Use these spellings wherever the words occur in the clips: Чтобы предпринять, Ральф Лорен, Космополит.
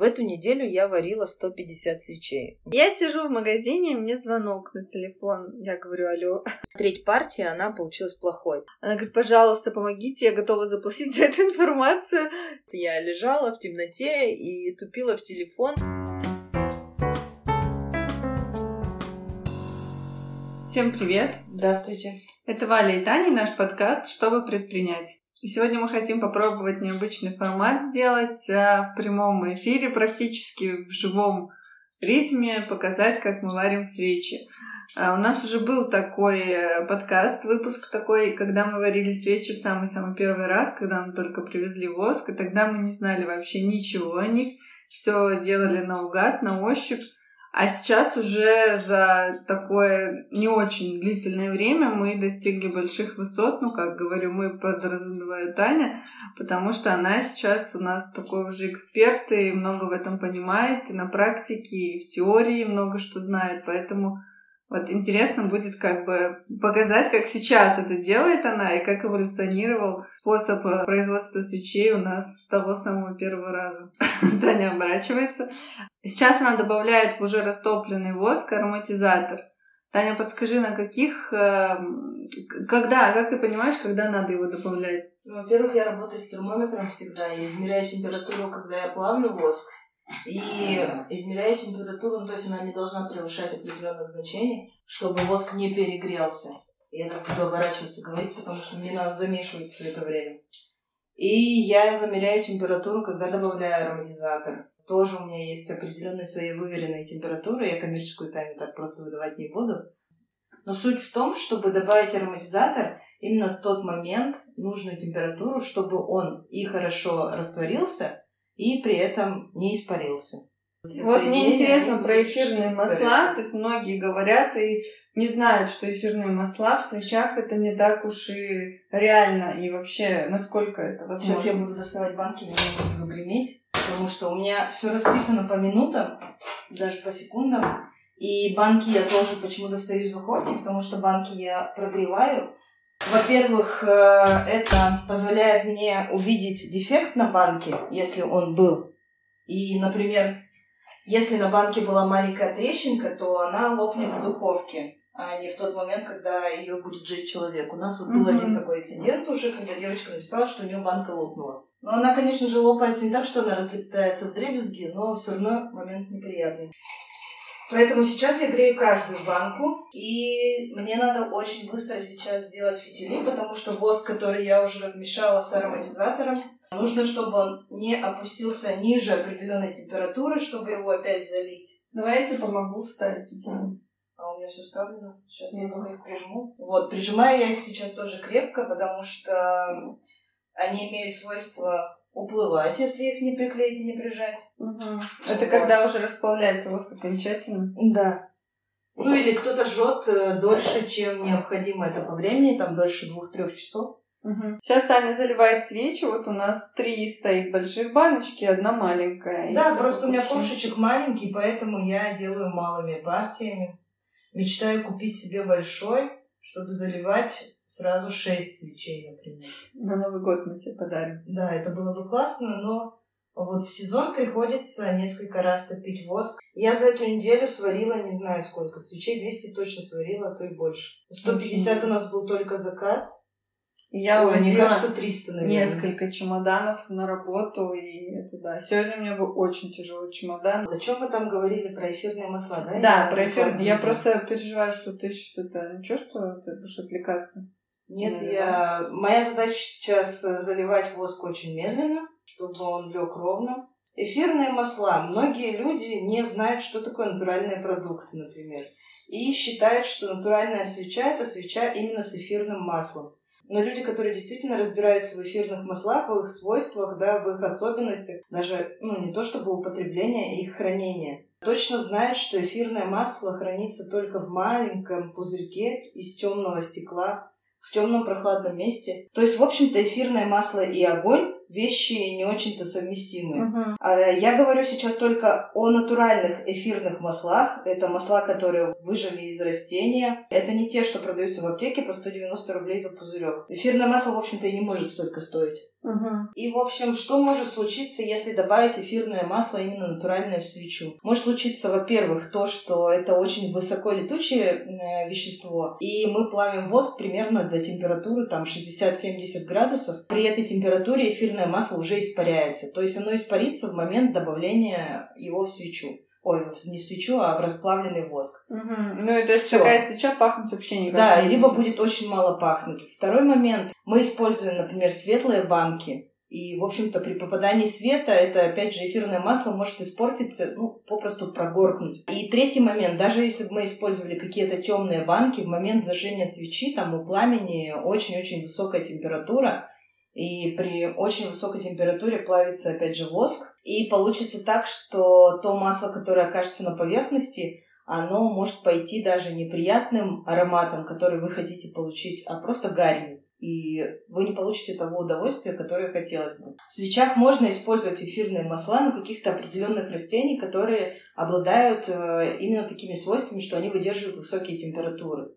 В эту неделю я варила 150 свечей. Я сижу в магазине, мне звонок на телефон. Я говорю: алло. Треть партии, она получилась плохой. Она говорит: пожалуйста, помогите, я готова заплатить за эту информацию. Я лежала в темноте и тупила в телефон. Всем привет! Здравствуйте! Это Валя и Таня, наш подкаст «Чтобы предпринять». И сегодня мы хотим попробовать необычный формат сделать, в прямом эфире практически, в живом ритме, показать, как мы варим свечи. У нас уже был такой подкаст, выпуск такой, когда мы варили свечи в самый-самый первый раз, когда мы только привезли воск, и тогда мы не знали вообще ничего о них, все делали наугад, на ощупь. А сейчас уже за такое не очень длительное время мы достигли больших высот, как говорю мы, подразумеваю Таня, потому что она сейчас у нас такой уже эксперт и много в этом понимает, и на практике, и в теории много что знает, поэтому вот интересно будет как бы показать, как сейчас это делает она, и как эволюционировал способ производства свечей у нас с того самого первого раза. Таня оборачивается. Сейчас она добавляет в уже растопленный воск ароматизатор. Таня, подскажи, на каких... Когда, как ты понимаешь, когда надо его добавлять? Во-первых, я работаю с термометром всегда. Я измеряю температуру, когда я плавлю воск. И измеряю температуру, то есть она не должна превышать определенных значений, чтобы воск не перегрелся. Я так буду оборачиваться говорить, потому что мне надо замешивать все это время. И я замеряю температуру, когда добавляю ароматизатор. Тоже у меня есть определенные свои выверенные температуры, я коммерческую тайну так просто выдавать не буду. Но суть в том, чтобы добавить ароматизатор именно в тот момент нужную температуру, чтобы он и хорошо растворился, и при этом не испарился. Вот мне интересно про эфирные масла. То есть многие говорят и не знают, что эфирные масла в свечах это не так уж и реально. И вообще, насколько это возможно. Сейчас я буду доставать банки, меня буду греметь, потому что у меня все расписано по минутам, даже по секундам. И банки я тоже почему достаю из духовки, потому что банки я прогреваю. Во-первых, это позволяет мне увидеть дефект на банке, если он был. И, например, если на банке была маленькая трещинка, то она лопнет в духовке, а не в тот момент, когда ее будет жечь человек. У нас вот был один такой инцидент уже, когда девочка написала, что у нее банка лопнула. Но она, конечно же, лопается не так, что она разлетается вдребезги, но все равно момент неприятный. Поэтому сейчас я грею каждую банку, и мне надо очень быстро сейчас сделать фитили, потому что воск, который я уже размешала с ароматизатором, нужно, чтобы он не опустился ниже определенной температуры, чтобы его опять залить. Давай я тебе помогу вставить фитили. А у меня все вставлено. Сейчас я только их прижму. Вот, прижимаю я их сейчас тоже крепко, потому что они имеют свойство... уплывать, если их не приклеить и не прижать. Угу. Это вот. Когда уже расплавляется воск окончательно? Да. Ну или кто-то жжет дольше, чем необходимо это по времени, там дольше 2-3 часов. Угу. Сейчас Таня заливает свечи, вот у нас 3 стоит больших баночки, одна маленькая. Да, просто у меня ковшичек маленький, поэтому я делаю малыми партиями. Мечтаю купить себе большой, чтобы заливать... Сразу 6 свечей, например. На Новый год мы тебе подарим. Да, это было бы классно, но вот в сезон приходится несколько раз топить воск. Я за эту неделю сварила не знаю сколько свечей, 200 точно сварила, а то и больше. 150 у нас был только заказ. Я увозила, кажется, 300, наверное. Несколько чемоданов на работу, и это да. Сегодня у меня был очень тяжелый чемодан. О чем мы там говорили? Про эфирные масла, да? Да, про эфирные. Я просто переживаю, что ты сейчас это... Ничего, что ты будешь отвлекаться? Нет, я... Моя задача сейчас заливать воск очень медленно, чтобы он лег ровно. Эфирные масла. Многие люди не знают, что такое натуральные продукты, например. И считают, что натуральная свеча – это свеча именно с эфирным маслом. Но люди, которые действительно разбираются в эфирных маслах, в их свойствах, да, в их особенностях, даже не то чтобы употребление, а их хранение, точно знают, что эфирное масло хранится только в маленьком пузырьке из темного стекла, в темном прохладном месте. То есть, в общем-то, эфирное масло и огонь – вещи не очень-то совместимые. Я говорю сейчас только о натуральных эфирных маслах. Это масла, которые выжали из растения. Это не те, что продаются в аптеке по 190 рублей за пузырек. Эфирное масло, в общем-то, и не может столько стоить. Угу. И, в общем, что может случиться, если добавить эфирное масло, именно натуральное, в свечу? Может случиться, во-первых, то, что это очень высоколетучее вещество, и мы плавим воск примерно до температуры там 60-70 градусов. При этой температуре эфирное масло уже испаряется, то есть оно испарится в момент добавления его в свечу. Ой, не в свечу, а в расплавленный воск. Угу. Ну, и то есть всё. Такая свеча пахнет вообще никак. Да, либо будет очень мало пахнуть. Второй момент. Мы используем, например, светлые банки. И, в общем-то, при попадании света это, опять же, эфирное масло может испортиться, ну, попросту прогоркнуть. И третий момент. Даже если бы мы использовали какие-то темные банки, в момент зажжения свечи, там, у пламени очень-очень высокая температура. И при очень высокой температуре плавится, опять же, воск. И получится так, что то масло, которое окажется на поверхности, оно может пойти даже не приятным ароматом, который вы хотите получить, а просто гарью. И вы не получите того удовольствия, которое хотелось бы. В свечах можно использовать эфирные масла, но каких-то определенных растений, которые обладают именно такими свойствами, что они выдерживают высокие температуры.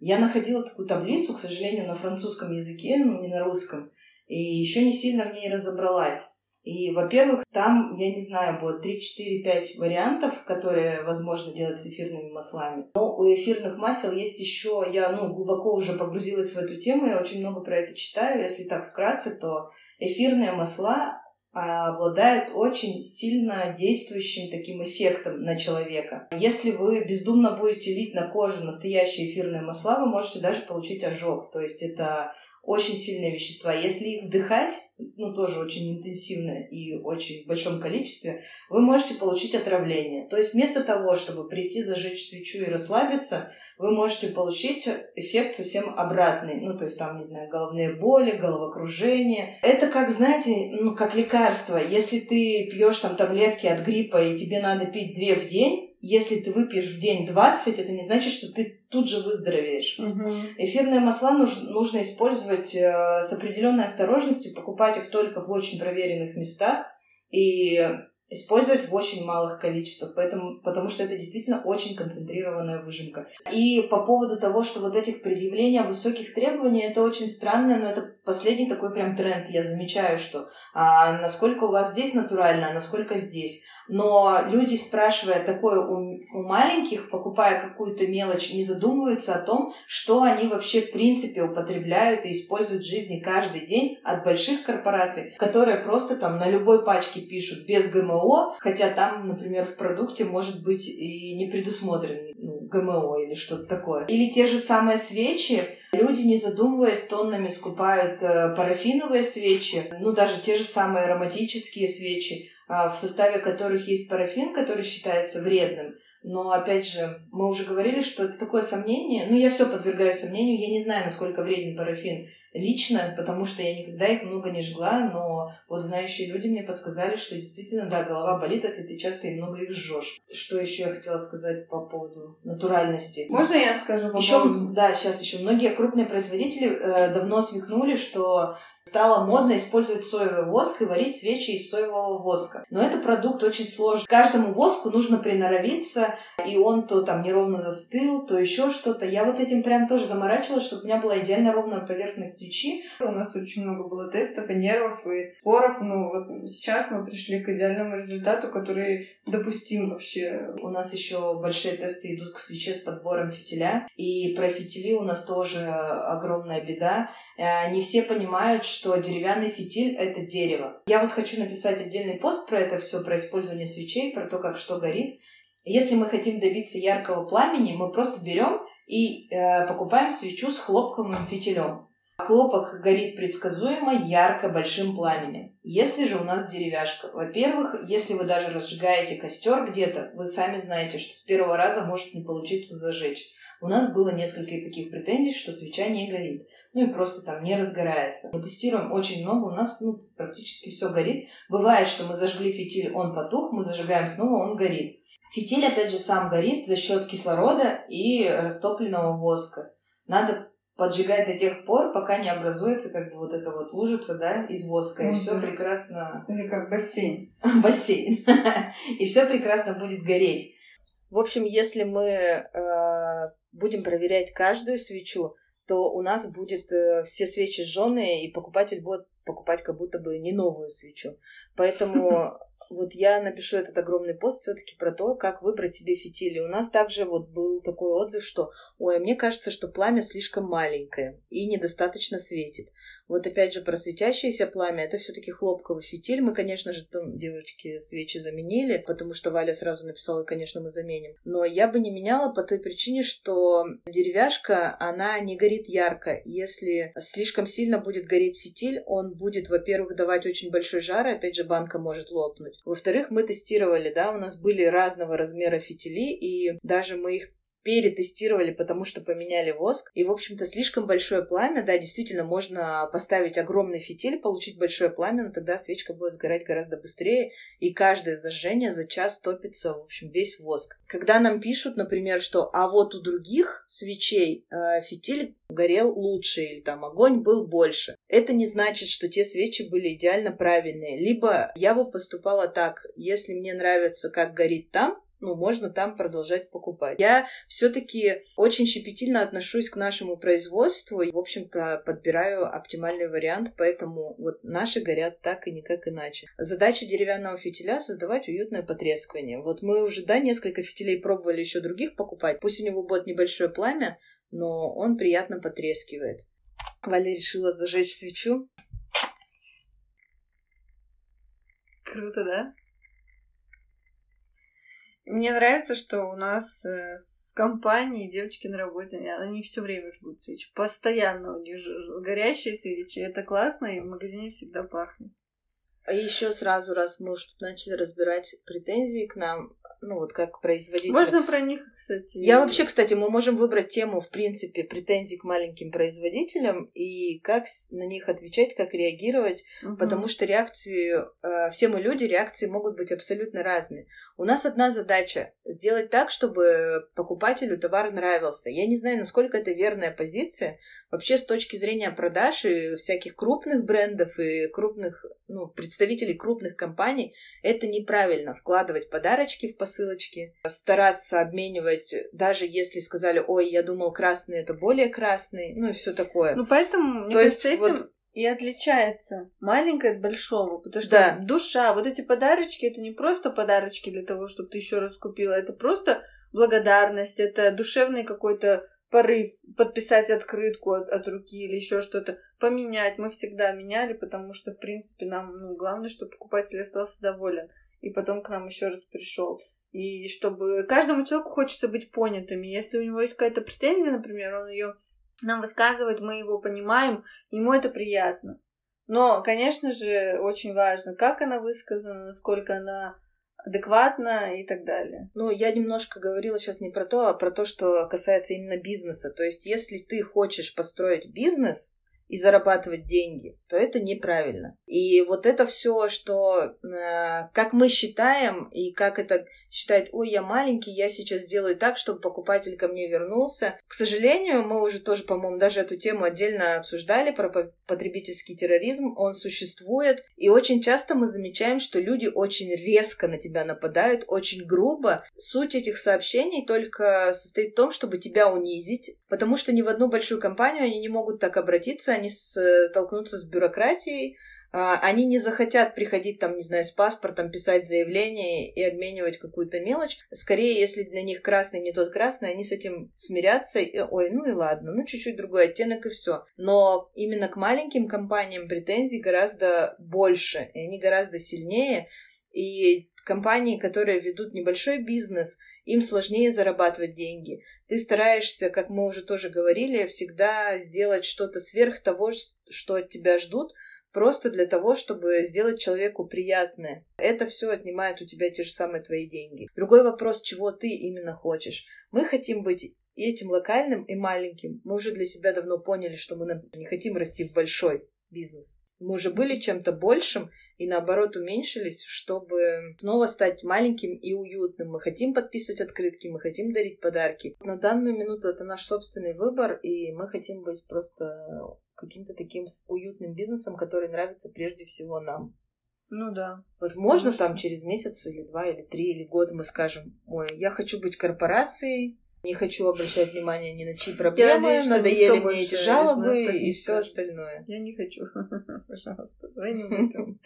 Я находила такую таблицу, к сожалению, на французском языке, но не на русском. И еще не сильно в ней разобралась. И, во-первых, там, я не знаю, будет 3-4-5 вариантов, которые возможно делать с эфирными маслами. Но у эфирных масел есть еще... Я глубоко уже погрузилась в эту тему, я очень много про это читаю. Если так вкратце, то эфирные масла обладают очень сильно действующим таким эффектом на человека. Если вы бездумно будете лить на кожу настоящие эфирные масла, вы можете даже получить ожог. То есть это... очень сильные вещества. Если их вдыхать, тоже очень интенсивно и очень в большом количестве, вы можете получить отравление. То есть вместо того, чтобы прийти, зажечь свечу и расслабиться, вы можете получить эффект совсем обратный. То есть там, не знаю, головные боли, головокружение. Это как, знаете, как лекарство. Если ты пьешь там таблетки от гриппа и тебе надо пить 2 в день, если ты выпьешь в день 20, это не значит, что ты тут же выздоровеешь. Угу. Эфирные масла нужно использовать с определенной осторожностью, покупать их только в очень проверенных местах и использовать в очень малых количествах, потому что это действительно очень концентрированная выжимка. И по поводу того, что вот этих предъявлений о высоких требованиях, это очень странно, но это последний такой прям тренд. Я замечаю, что насколько у вас здесь натурально, а насколько здесь. Но люди, спрашивая такое у маленьких, покупая какую-то мелочь, не задумываются о том, что они вообще в принципе употребляют и используют в жизни каждый день от больших корпораций, которые просто там на любой пачке пишут «без ГМО», хотя там, например, в продукте может быть и не предусмотрен ГМО или что-то такое. Или те же самые свечи. Люди, не задумываясь, тоннами скупают парафиновые свечи, даже те же самые ароматические свечи, в составе которых есть парафин, который считается вредным. Но, опять же, мы уже говорили, что это такое сомнение. Я все подвергаю сомнению. Я не знаю, насколько вреден парафин лично, потому что я никогда их много не жгла. Но вот знающие люди мне подсказали, что действительно, да, голова болит, если ты часто и много их жжешь. Что еще я хотела сказать по поводу натуральности? Можно я скажу? Сейчас многие крупные производители давно смекнули, что... стало модно использовать соевый воск и варить свечи из соевого воска. Но этот продукт очень сложный. Каждому воску нужно приноровиться, и он то там неровно застыл, то еще что-то. Я вот этим прям тоже заморачивалась, чтобы у меня была идеально ровная поверхность свечи. У нас очень много было тестов и нервов, и споров. Сейчас мы пришли к идеальному результату, который допустим вообще. У нас еще большие тесты идут к свече с подбором фитиля. И про фитили у нас тоже огромная беда. Не все понимают, что деревянный фитиль — это дерево. Я хочу написать отдельный пост про это все, про использование свечей, про то, как что горит. Если мы хотим добиться яркого пламени, мы просто берем и покупаем свечу с хлопковым фитилем. Хлопок горит предсказуемо, ярко, большим пламенем. Если же у нас деревяшка, во-первых, если вы даже разжигаете костер где-то, вы сами знаете, что с первого раза может не получиться зажечь. У нас было несколько таких претензий, что свеча не горит. И просто там не разгорается. Мы тестируем очень много, у нас практически все горит. Бывает, что мы зажгли фитиль, он потух, мы зажигаем снова, он горит. Фитиль, опять же, сам горит за счет кислорода и растопленного воска. Надо поджигать до тех пор, пока не образуется эта лужица, из воска. И все прекрасно... Это как бассейн. Бассейн. И все прекрасно будет гореть. В общем, если мы будем проверять каждую свечу, то у нас будут все свечи сжёные, и покупатель будет покупать как будто бы не новую свечу. Поэтому вот я напишу этот огромный пост все-таки про то, как выбрать себе фитили. У нас также вот был такой отзыв, что «Ой, мне кажется, что пламя слишком маленькое и недостаточно светит». Вот опять же про светящееся пламя, это все-таки хлопковый фитиль. Мы, конечно же, там, девочки, свечи заменили, потому что Валя сразу написала, конечно, мы заменим. Но я бы не меняла по той причине, что деревяшка, она не горит ярко. Если слишком сильно будет гореть фитиль, он будет, во-первых, давать очень большой жар, и опять же банка может лопнуть. Во-вторых, мы тестировали, да, у нас были разного размера фитили, и даже мы их перетестировали, потому что поменяли воск. И, в общем-то, слишком большое пламя, да, действительно, можно поставить огромный фитиль, получить большое пламя, но тогда свечка будет сгорать гораздо быстрее, и каждое зажжение за час топится, в общем, весь воск. Когда нам пишут, например, что «а вот у других свечей фитиль горел лучше» или там «огонь был больше», это не значит, что те свечи были идеально правильные. Либо я бы поступала так: если мне нравится, как горит там, ну, можно там продолжать покупать. Я все-таки очень щепетильно отношусь к нашему производству и, в общем-то, подбираю оптимальный вариант, поэтому вот наши горят так и никак иначе. Задача деревянного фитиля — создавать уютное потрескивание. Вот мы уже, да, несколько фитилей пробовали еще других покупать. Пусть у него будет небольшое пламя, но он приятно потрескивает. Валя решила зажечь свечу. Круто, да? Мне нравится, что у нас в компании девочки на работе, они все время жгут свечи. Постоянно у них горящие свечи. Это классно, и в магазине всегда пахнет. А еще сразу, раз мы уж тут начали разбирать претензии к нам, ну вот как производитель. Можно про них, кстати. Я вообще, кстати, мы можем выбрать тему, в принципе, претензий к маленьким производителям и как на них отвечать, как реагировать, потому что реакции, все мы люди, реакции могут быть абсолютно разные. У нас одна задача – сделать так, чтобы покупателю товар нравился. Я не знаю, насколько это верная позиция. Вообще, с точки зрения продаж и всяких крупных брендов и крупных, ну, представителей крупных компаний, это неправильно вкладывать подарочки в посылочки, стараться обменивать, даже если сказали: «Ой, я думал, красный — это более красный», ну и все такое. Ну, поэтому, мне кажется, этим вот и отличается маленькое от большого, потому что да, душа, вот эти подарочки, это не просто подарочки для того, чтобы ты еще раз купила, это просто благодарность, это душевный какой-то порыв подписать открытку от руки или еще что-то, поменять. Мы всегда меняли, потому что, в принципе, нам, ну, главное, чтобы покупатель остался доволен и потом к нам еще раз пришел. И чтобы каждому человеку хочется быть понятым. Если у него есть какая-то претензия, например, он ее нам высказывает, мы его понимаем, ему это приятно. Но, конечно же, очень важно, как она высказана, насколько она адекватно и так далее. Ну, я немножко говорила сейчас не про то, а про то, что касается именно бизнеса. То есть, если ты хочешь построить бизнес и зарабатывать деньги, то это неправильно. И вот это все, что как мы считаем, и как это считает: «Ой, я маленький, я сейчас сделаю так, чтобы покупатель ко мне вернулся». К сожалению, мы уже тоже, по-моему, даже эту тему отдельно обсуждали, про потребительский терроризм. Он существует, и очень часто мы замечаем, что люди очень резко на тебя нападают, очень грубо. Суть этих сообщений только состоит в том, чтобы тебя унизить, потому что ни в одну большую компанию они не могут так обратиться, они столкнутся с бюрократией, они не захотят приходить, там, не знаю, с паспортом, писать заявление и обменивать какую-то мелочь. Скорее, если для них красный не тот красный, они с этим смирятся. И, ой, ну и ладно, ну чуть-чуть другой оттенок и все. Но именно к маленьким компаниям претензий гораздо больше, и они гораздо сильнее. И компании, которые ведут небольшой бизнес, им сложнее зарабатывать деньги. Ты стараешься, как мы уже тоже говорили, всегда сделать что-то сверх того, что от тебя ждут, просто для того, чтобы сделать человеку приятное. Это все отнимает у тебя те же самые твои деньги. Другой вопрос, чего ты именно хочешь. Мы хотим быть и этим локальным, и маленьким. Мы уже для себя давно поняли, что мы не хотим расти в большой бизнес. Мы уже были чем-то большим и, наоборот, уменьшились, чтобы снова стать маленьким и уютным. Мы хотим подписывать открытки, мы хотим дарить подарки. На данную минуту это наш собственный выбор, и мы хотим быть просто каким-то таким уютным бизнесом, который нравится прежде всего нам. Ну да. Возможно, там через месяц или два, или три, или год мы скажем: «Ой, я хочу быть корпорацией, не хочу обращать внимание ни на чьи проблемы, надеюсь, надоели мне эти жалобы и все остальное. Я не хочу. Пожалуйста, давай не будем.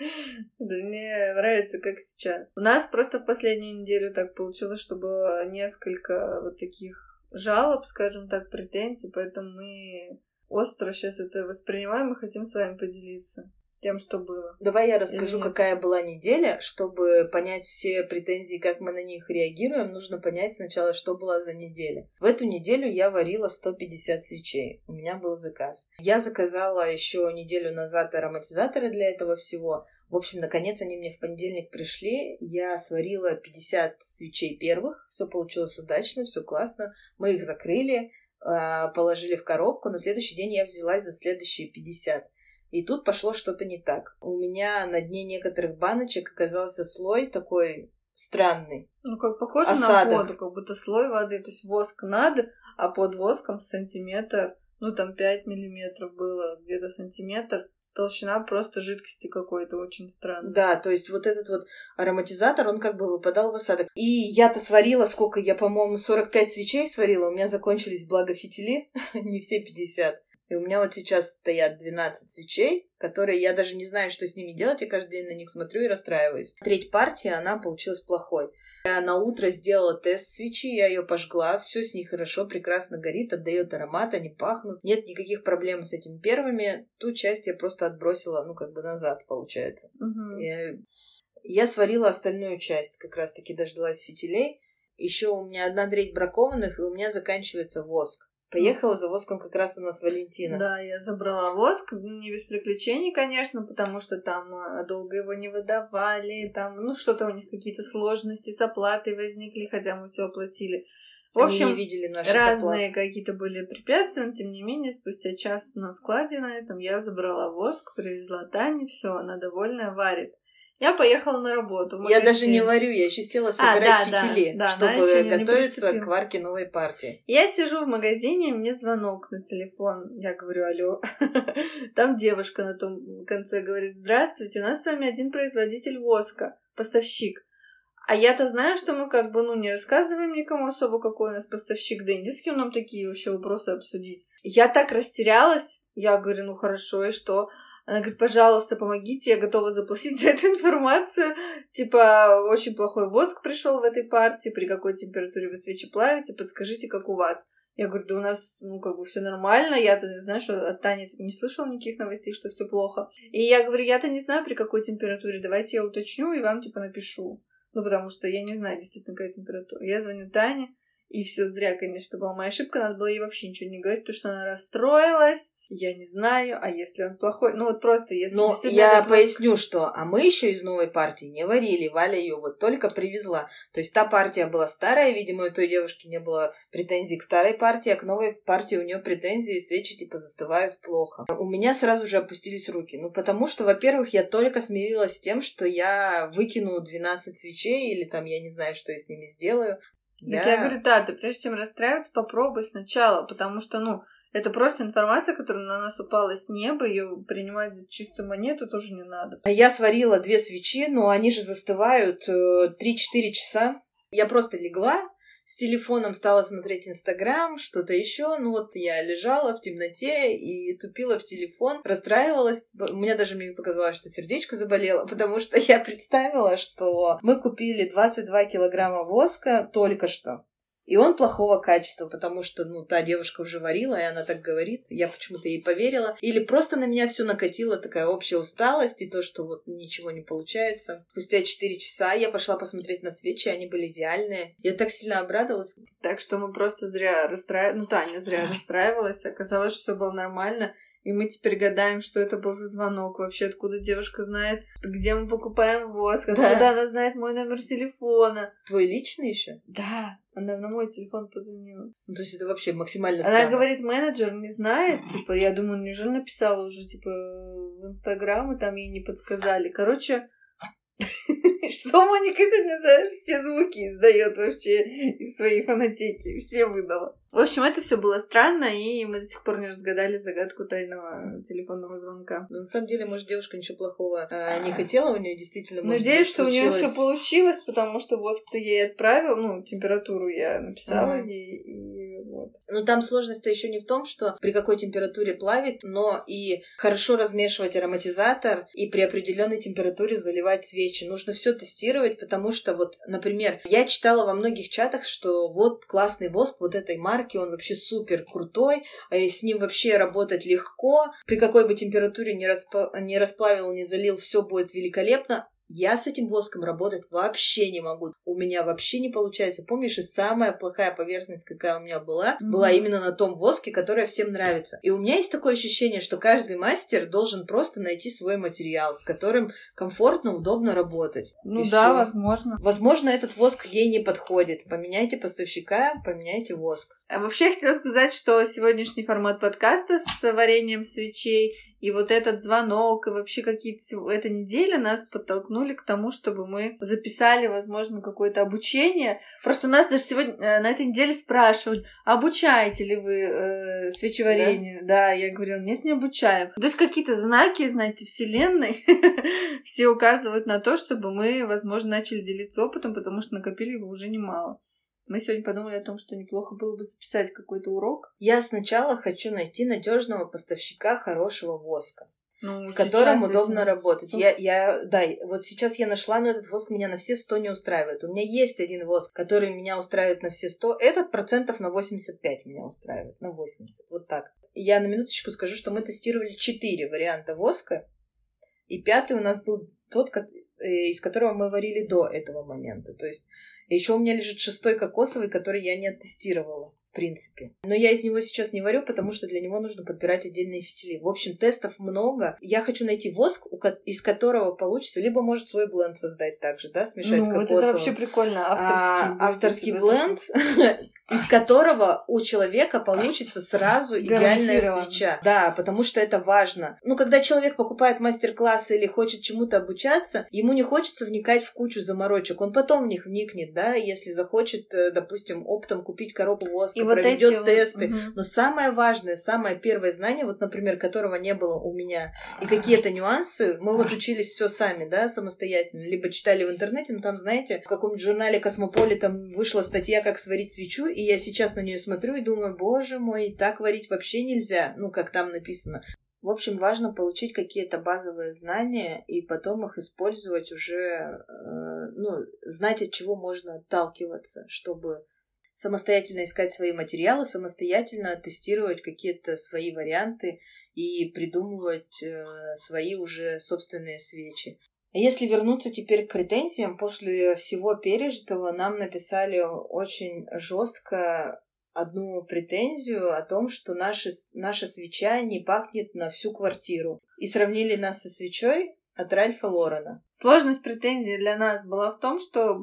Мне нравится, как сейчас. У нас просто в последнюю неделю так получилось, что было несколько вот таких жалоб, скажем так, претензий, поэтому мы остро сейчас это воспринимаем и хотим с вами поделиться тем, что было. Давай я расскажу, какая была неделя. Чтобы понять все претензии, как мы на них реагируем, нужно понять сначала, что была за неделя. В эту неделю я варила 150 свечей. У меня был заказ. Я заказала еще неделю назад ароматизаторы для этого всего. В общем, наконец они мне в понедельник пришли. Я сварила 50 свечей первых. Все получилось удачно, все классно. Мы их закрыли, положили в коробку. На следующий день я взялась за следующие 50. И тут пошло что-то не так. У меня на дне некоторых баночек оказался слой такой странный. Ну, как похоже осадок. На воду, как будто слой воды. То есть воск надо, а под воском сантиметр, ну, там 5 миллиметров было, где-то сантиметр. Толщина просто жидкости какой-то очень странной. Да, то есть вот этот вот ароматизатор, он как бы выпадал в осадок. И я-то сварила, сколько? Я, по-моему, 45 свечей сварила. У меня закончились, благо, фитили, не все 50. И у меня вот сейчас стоят 12 свечей, которые я даже не знаю, что с ними делать. Я каждый день на них смотрю и расстраиваюсь. Треть партии, она получилась плохой. Я на утро сделала тест свечи, я ее пожгла. Все с ней хорошо, прекрасно горит, отдает аромат, они пахнут. Нет никаких проблем с этими первыми. Ту часть я просто отбросила, ну, как бы назад, получается. Угу. Я сварила остальную часть, как раз-таки дождалась фитилей. Еще у меня 1/3 бракованных, и у меня заканчивается воск. Поехала за воском как раз у нас Валентина. Да, я забрала воск, не без приключений, конечно, потому что там долго его не выдавали, там, ну, что-то у них какие-то сложности с оплатой возникли, хотя мы все оплатили. В общем, они не видели наши разные оплаты. Какие-то были препятствия, но, тем не менее, спустя час на складе на этом я забрала воск, привезла Тане, все, она довольная, варит. Я поехала на работу. Я даже не варю, я еще села собирать фитили, чтобы готовиться к варке новой партии. Я сижу в магазине, мне звонок на телефон. Я говорю: алло. Там девушка на том конце говорит: здравствуйте, у нас с вами один производитель воска, поставщик. А я-то знаю, что мы как бы, ну, не рассказываем никому особо, какой у нас поставщик, да и не с кем нам такие вообще вопросы обсудить. Я так растерялась, я говорю: ну хорошо, и что? Она говорит: пожалуйста, помогите, я готова заплатить за эту информацию. Типа, очень плохой воск пришел в этой партии, при какой температуре вы свечи плавите, подскажите, как у вас. Я говорю: да у нас, ну, как бы все нормально, я-то знаю, что от Тани не слышала никаких новостей, что все плохо. И я говорю: я-то не знаю, при какой температуре, давайте я уточню и вам, типа, напишу. Ну, потому что я не знаю действительно, какая температура. Я звоню Тане, и все зря, конечно, была моя ошибка, надо было ей вообще ничего не говорить, потому что она расстроилась. Я не знаю, а если он плохой? Ну, вот просто если... Но я поясню, что... А мы еще из новой партии не варили. Валя ее вот только привезла. То есть та партия была старая. Видимо, у той девушки не было претензий к старой партии, а к новой партии у нее претензии. Свечи, типа, застывают плохо. У меня сразу же опустились руки. Ну, потому что, во-первых, я только смирилась с тем, что я выкину 12 свечей, или там я не знаю, что я с ними сделаю. Так я говорю: да, ты прежде чем расстраиваться, попробуй сначала, потому что, ну... Это просто информация, которая на нас упала с неба, ее принимать за чистую монету тоже не надо. Я сварила 2 свечи, но они же застывают 3-4 часа. Я просто легла, с телефоном стала смотреть Инстаграм, что-то еще. Ну вот я лежала в темноте и тупила в телефон, расстраивалась. У меня даже мне показалось, что сердечко заболело, потому что я представила, что мы купили 22 килограмма воска только что. И он плохого качества, потому что, ну, та девушка уже варила, и она так говорит. Я почему-то ей поверила. Или просто на меня все накатила такая общая усталость и то, что вот ничего не получается. Спустя 4 часа я пошла посмотреть на свечи, они были идеальные. Я так сильно обрадовалась. Так что мы просто зря расстраивались. Ну, Таня зря расстраивалась. Оказалось, что все было нормально. И мы теперь гадаем, что это был за звонок. Вообще, откуда девушка знает, где мы покупаем воск. Откуда она знает мой номер телефона. Твой личный еще? Да. Она на мой телефон позвонила. Ну, то есть это вообще максимально странно. Она говорит: менеджер не знает. Типа, я думаю, неужели написала уже, типа, в Инстаграм, и там ей не подсказали. Короче, Что Моника сегодня за все звуки издает вообще из своей фонотеки? Все выдала. В общем, это все было странно, и мы до сих пор не разгадали загадку тайного телефонного звонка. Но на самом деле, может, девушка ничего плохого не хотела, у нее действительно может, надеюсь, что случилось. У нее все получилось, потому что вот кто ей отправил, ну, температуру я написала ей, и вот. Но там сложность-то еще не в том, что при какой температуре плавить, но и хорошо размешивать ароматизатор, и при определенной температуре заливать свечи. Нужно все тестировать, потому что вот, например, я читала во многих чатах, что вот классный воск вот этой марки, он вообще супер крутой, с ним вообще работать легко, при какой бы температуре не расплавил, не залил, все будет великолепно. Я с этим воском работать вообще не могу. У меня вообще не получается. Помнишь, и самая плохая поверхность, какая у меня была, была именно на том воске, которая всем нравится. И у меня есть такое ощущение, что каждый мастер должен просто найти свой материал, с которым комфортно, удобно работать. Ну и да, всё. Возможно. Возможно, этот воск ей не подходит. Поменяйте поставщика, поменяйте воск. А вообще, я хотела сказать, что сегодняшний формат подкаста с вареньем свечей и вот этот звонок, и вообще какие-то... Эта неделя нас подтолкнули к тому, чтобы мы записали, возможно, какое-то обучение. Просто нас даже сегодня на этой неделе спрашивают, обучаете ли вы свечеварению? Да, я говорила, нет, не обучаем. То есть какие-то знаки, знаете, вселенной все указывают на то, чтобы мы, возможно, начали делиться опытом, потому что накопили его уже немало. Мы сегодня подумали о том, что неплохо было бы записать какой-то урок. Я сначала хочу найти надежного поставщика хорошего воска, ну, с которым удобно работать. Вот сейчас я нашла, но этот воск меня на все 100 не устраивает. У меня есть один воск, который меня устраивает на все 100. Этот 85% меня устраивает, на 80. Вот так. Я на минуточку скажу, что мы тестировали 4 варианта воска, и 5-й у нас был тот, из которого мы варили до этого момента. То есть еще у меня лежит 6-й кокосовый, который я не оттестировала, в принципе. Но я из него сейчас не варю, потому что для него нужно подбирать отдельные фитили. В общем, тестов много. Я хочу найти воск, из которого получится, либо, может, свой бленд создать также, да, смешать с кокосовым. Вот это вообще прикольно, авторский бленд, из которого у человека получится сразу идеальная свеча. Да, потому что это важно. Ну, когда человек покупает мастер-классы или хочет чему-то обучаться, ему не хочется вникать в кучу заморочек. Он потом в них вникнет, да, если захочет, допустим, оптом купить коробку воска, и проведет вот тесты. Но самое важное, самое первое знание, вот, например, которого не было у меня, и какие-то нюансы, мы вот учились все сами, да, самостоятельно, либо читали в интернете, но там, знаете, в каком-нибудь журнале «Космополит» там вышла статья «Как сварить свечу», и я сейчас на нее смотрю и думаю, боже мой, так варить вообще нельзя, ну, как там написано. В общем, важно получить какие-то базовые знания и потом их использовать уже, знать, от чего можно отталкиваться, чтобы самостоятельно искать свои материалы, самостоятельно тестировать какие-то свои варианты и придумывать свои уже собственные свечи. Если вернуться теперь к претензиям, после всего пережитого нам написали очень жестко одну претензию о том, что наша свеча не пахнет на всю квартиру. И сравнили нас со свечой от Ральфа Лорена. Сложность претензии для нас была в том, что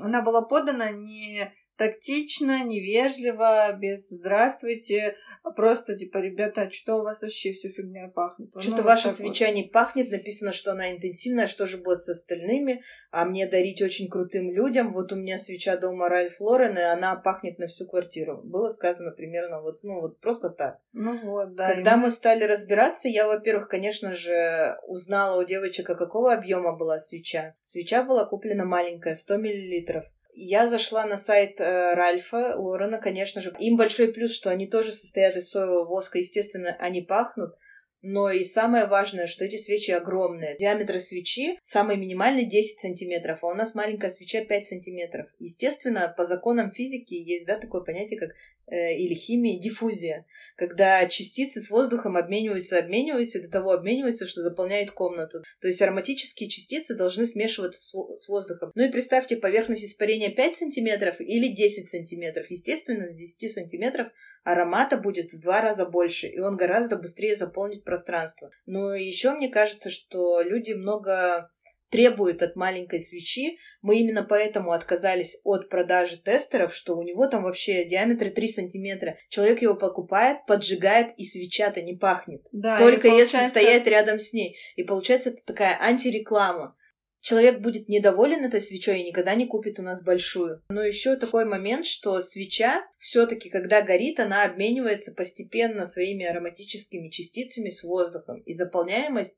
она была подана не тактично, невежливо, без «здравствуйте», просто типа, ребята, что у вас вообще всю фигня пахнет? Что-то ваша свеча не пахнет, написано, что она интенсивная, что же будет с остальными, а мне дарить очень крутым людям, вот у меня свеча дома Ральф Лорен, и она пахнет на всю квартиру. Было сказано примерно вот просто так. Когда мы стали разбираться, я, во-первых, конечно же, узнала у девочек, какого объема была свеча. Свеча была куплена маленькая, 100 мл. Я зашла на сайт Ральфа Лорена, конечно же. Им большой плюс, что они тоже состоят из соевого воска. Естественно, они пахнут. Но и самое важное, что эти свечи огромные. Диаметр свечи самый минимальный 10 сантиметров, а у нас маленькая свеча 5 сантиметров. Естественно, по законам физики есть, да, такое понятие, как или химии, диффузия, когда частицы с воздухом обмениваются, до того обмениваются, что заполняет комнату. То есть ароматические частицы должны смешиваться с воздухом. Ну и представьте, поверхность испарения 5 сантиметров или 10 сантиметров. Естественно, с 10 сантиметров аромата будет в 2 раза больше, и он гораздо быстрее заполнит пространство. Но еще мне кажется, что люди много требует от маленькой свечи. Мы именно поэтому отказались от продажи тестеров, что у него там вообще диаметр 3 сантиметра. Человек его покупает, поджигает, и свеча-то не пахнет. Да, только если стоять рядом с ней. И получается, это такая антиреклама. Человек будет недоволен этой свечой и никогда не купит у нас большую. Но еще такой момент, что свеча все-таки, когда горит, она обменивается постепенно своими ароматическими частицами с воздухом. И заполняемость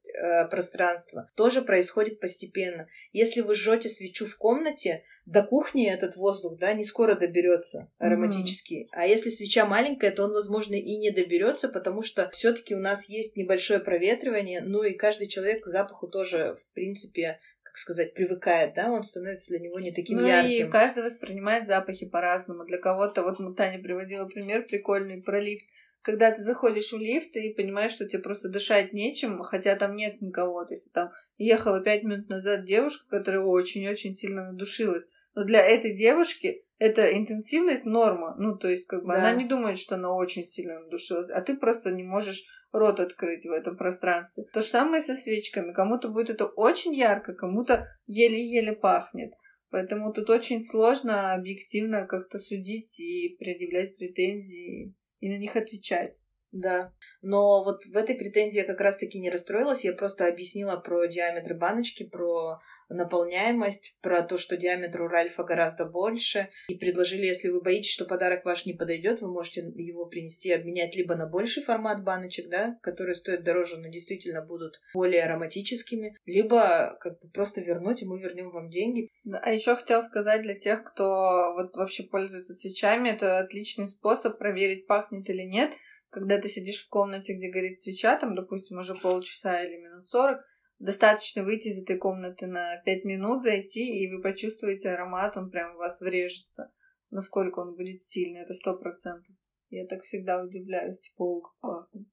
пространства тоже происходит постепенно. Если вы жжете свечу в комнате, до кухни этот воздух, да, не скоро доберется ароматический. А если свеча маленькая, то он, возможно, и не доберется, потому что все-таки у нас есть небольшое проветривание. Ну и каждый человек к запаху тоже, в принципе, как сказать, привыкает, да, он становится для него не таким ярким. И каждый воспринимает запахи по-разному. Для кого-то, вот Таня приводила пример прикольный про лифт. Когда ты заходишь в лифт и понимаешь, что тебе просто дышать нечем, хотя там нет никого. То есть там ехала 5 минут назад девушка, которая очень-очень сильно надушилась. Но для этой девушки эта интенсивность норма. Ну, то есть, как бы, да, она не думает, что она очень сильно надушилась, а ты просто не можешь рот открыть в этом пространстве. То же самое со свечками. Кому-то будет это очень ярко, кому-то еле-еле пахнет. Поэтому тут очень сложно объективно как-то судить и предъявлять претензии, и на них отвечать. Да, но вот в этой претензии я как раз-таки не расстроилась, я просто объяснила про диаметр баночки, про наполняемость, про то, что диаметр у Ральфа гораздо больше, и предложили, если вы боитесь, что подарок ваш не подойдет, вы можете его принести и обменять либо на больший формат баночек, да, которые стоят дороже, но действительно будут более ароматическими, либо как бы просто вернуть, и мы вернем вам деньги. А еще хотела сказать для тех, кто вот вообще пользуется свечами, это отличный способ проверить, пахнет или нет. Когда ты сидишь в комнате, где горит свеча, там, допустим, уже полчаса или минут 40, достаточно выйти из этой комнаты на 5 минут, зайти, и вы почувствуете аромат, он прям в вас врежется. Насколько он будет сильный, это 100%. Я так всегда удивляюсь, типа, о, как пахнет.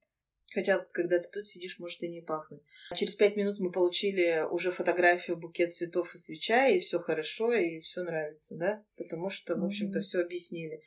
Хотя, когда ты тут сидишь, может и не пахнуть. Через 5 минут мы получили уже фотографию, букет цветов и свеча, и все хорошо, и все нравится, да? Потому что, в общем-то, все объяснили.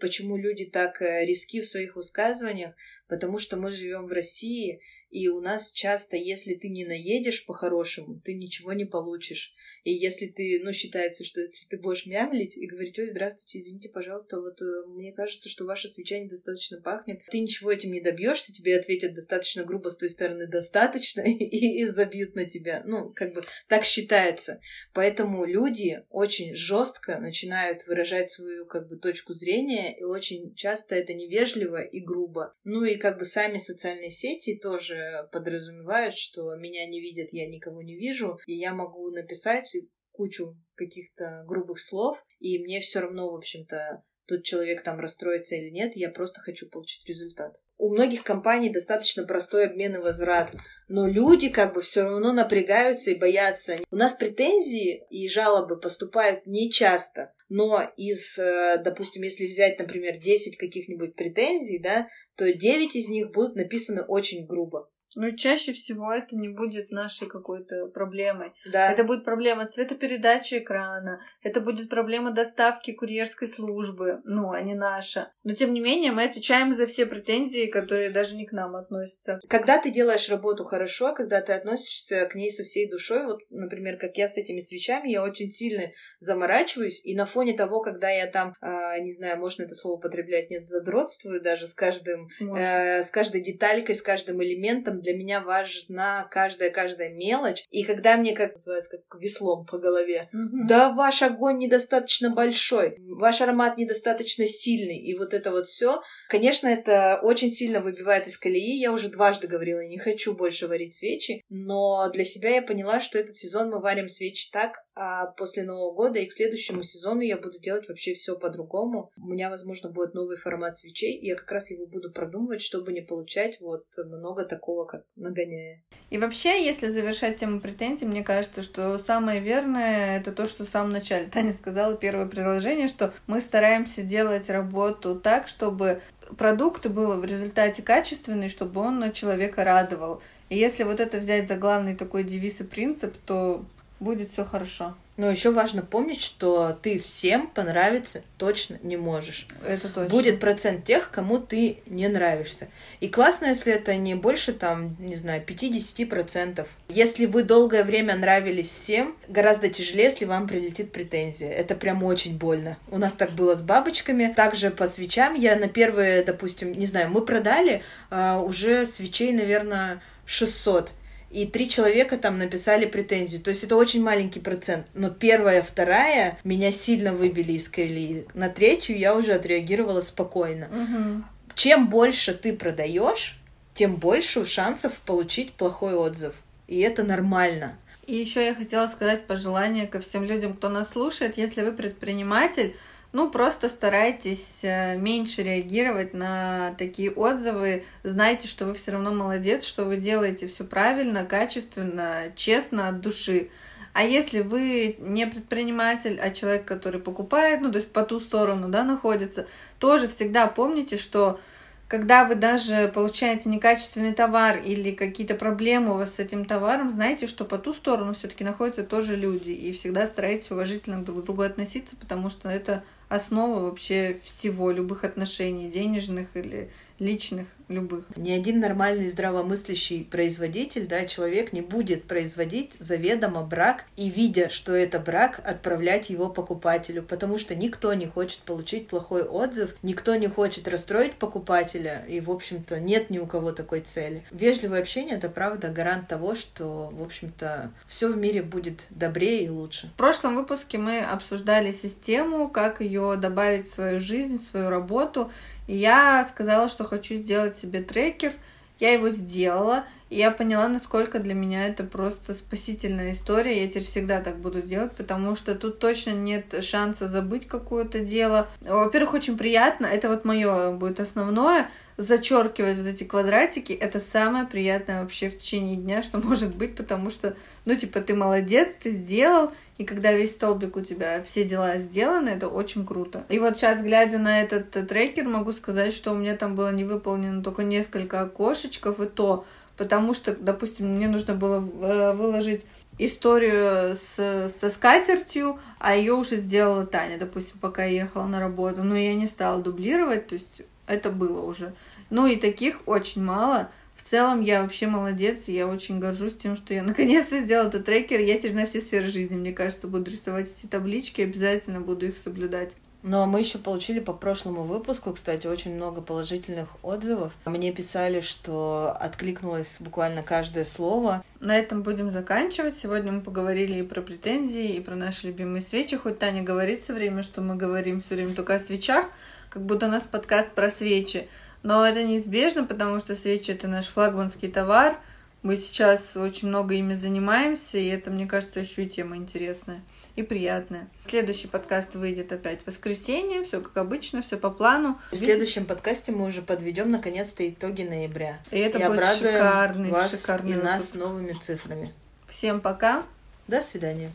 Почему люди так резки в своих высказываниях? Потому что мы живем в России, и у нас часто, если ты не наедешь по-хорошему, ты ничего не получишь. И если ты, ну, считается, что если ты будешь мямлить и говорить: ой, здравствуйте, извините, пожалуйста, вот мне кажется, что ваша свеча недостаточно пахнет, ты ничего этим не добьешься, тебе ответят достаточно грубо с той стороны «достаточно» и забьют на тебя. Ну, как бы так считается. Поэтому люди очень жестко начинают выражать свою, как бы, точку зрения, и очень часто это невежливо и грубо. Ну, и как бы сами социальные сети тоже подразумевают, что меня не видят, я никого не вижу, и я могу написать кучу каких-то грубых слов, и мне все равно, в общем-то, тот человек там расстроится или нет, я просто хочу получить результат. У многих компаний достаточно простой обмен и возврат, но люди как бы все равно напрягаются и боятся. У нас претензии и жалобы поступают нечасто, но из, допустим, если взять, например, 10 каких-нибудь претензий, да, то 9 из них будут написаны очень грубо. Ну, чаще всего это не будет нашей какой-то проблемой. Да. Это будет проблема цветопередачи экрана, это будет проблема доставки курьерской службы, ну, а не наша. Но, тем не менее, мы отвечаем за все претензии, которые даже не к нам относятся. Когда ты делаешь работу хорошо, когда ты относишься к ней со всей душой, вот, например, как я с этими свечами, я очень сильно заморачиваюсь, и на фоне того, когда я там, не знаю, можно это слово употреблять, нет, задротствую даже с каждым, с каждой деталькой, с каждым элементом, для меня важна каждая мелочь. И когда мне, как называется, как веслом по голове, да, ваш огонь недостаточно большой, ваш аромат недостаточно сильный, и вот это вот все, конечно, это очень сильно выбивает из колеи. Я уже дважды говорила, я не хочу больше варить свечи, но для себя я поняла, что этот сезон мы варим свечи так, а после Нового года и к следующему сезону я буду делать вообще все по-другому. У меня, возможно, будет новый формат свечей, и я как раз его буду продумывать, чтобы не получать вот много такого, как нагоняя. И вообще, если завершать тему претензий, мне кажется, что самое верное — это то, что в самом начале Таня сказала, первое предложение, что мы стараемся делать работу так, чтобы продукт был в результате качественный, чтобы он человека радовал. И если вот это взять за главный такой девиз и принцип, то будет все хорошо. Но еще важно помнить, что ты всем понравиться точно не можешь. Это точно. Будет процент тех, кому ты не нравишься. И классно, если это не больше, там, не знаю, 50%. Если вы долгое время нравились всем, гораздо тяжелее, если вам прилетит претензия. Это прям очень больно. У нас так было с бабочками. Также по свечам. Я на первые, допустим, не знаю, мы продали уже свечей, наверное, 600. и 3 человека там написали претензию. То есть это очень маленький процент. Но 1-я, 2-я меня сильно выбили из колеи. На 3-ю я уже отреагировала спокойно. Угу. Чем больше ты продаешь, тем больше шансов получить плохой отзыв. И это нормально. И еще я хотела сказать пожелание ко всем людям, кто нас слушает. Если вы предприниматель, ну, просто старайтесь меньше реагировать на такие отзывы. Знайте, что вы все равно молодец, что вы делаете все правильно, качественно, честно, от души. А если вы не предприниматель, а человек, который покупает, ну, то есть по ту сторону, да, находится, тоже всегда помните, что когда вы даже получаете некачественный товар или какие-то проблемы у вас с этим товаром, знайте, что по ту сторону все-таки находятся тоже люди. И всегда старайтесь уважительно друг к другу относиться, потому что это основа вообще всего, любых отношений, денежных или личных, любых. Ни один нормальный здравомыслящий производитель, да, человек не будет производить заведомо брак и, видя, что это брак, отправлять его покупателю, потому что никто не хочет получить плохой отзыв, никто не хочет расстроить покупателя, и, в общем-то, нет ни у кого такой цели. Вежливое общение — это, правда, гарант того, что, в общем-то, все в мире будет добрее и лучше. В прошлом выпуске мы обсуждали систему, как ее добавить в свою жизнь, в свою работу. И я сказала, что хочу сделать себе трекер. Я его сделала, и я поняла, насколько для меня это просто спасительная история. Я теперь всегда так буду делать, потому что тут точно нет шанса забыть какое-то дело. Во-первых, очень приятно. Это вот мое будет основное. Зачеркивать вот эти квадратики — это самое приятное вообще в течение дня, что может быть, потому что, ну, типа, ты молодец, ты сделал, и когда весь столбик у тебя, все дела сделаны, это очень круто. И вот сейчас, глядя на этот трекер, могу сказать, что у меня там было не выполнено только несколько окошечков, и то, потому что, допустим, мне нужно было выложить историю со скатертью, а ее уже сделала Таня, допустим, пока я ехала на работу, но я не стала дублировать, то есть это было уже. Ну и таких очень мало. В целом я вообще молодец, и я очень горжусь тем, что я наконец-то сделала этот трекер. Я теперь на все сферы жизни, мне кажется, буду рисовать эти таблички, обязательно буду их соблюдать. Ну, а мы еще получили по прошлому выпуску, кстати, очень много положительных отзывов. Мне писали, что откликнулось буквально каждое слово. На этом будем заканчивать. Сегодня мы поговорили и про претензии, и про наши любимые свечи. Хоть Таня говорит все время, что мы говорим все время только о свечах, как будто у нас подкаст про свечи. Но это неизбежно, потому что свечи — это наш флагманский товар. Мы сейчас очень много ими занимаемся, и это, мне кажется, еще и тема интересная и приятная. Следующий подкаст выйдет опять в воскресенье, все как обычно, все по плану. В следующем подкасте мы уже подведем наконец-то итоги ноября. И это будет шикарный выпуск. И обрадуем вас и нас новыми цифрами. Всем пока. До свидания.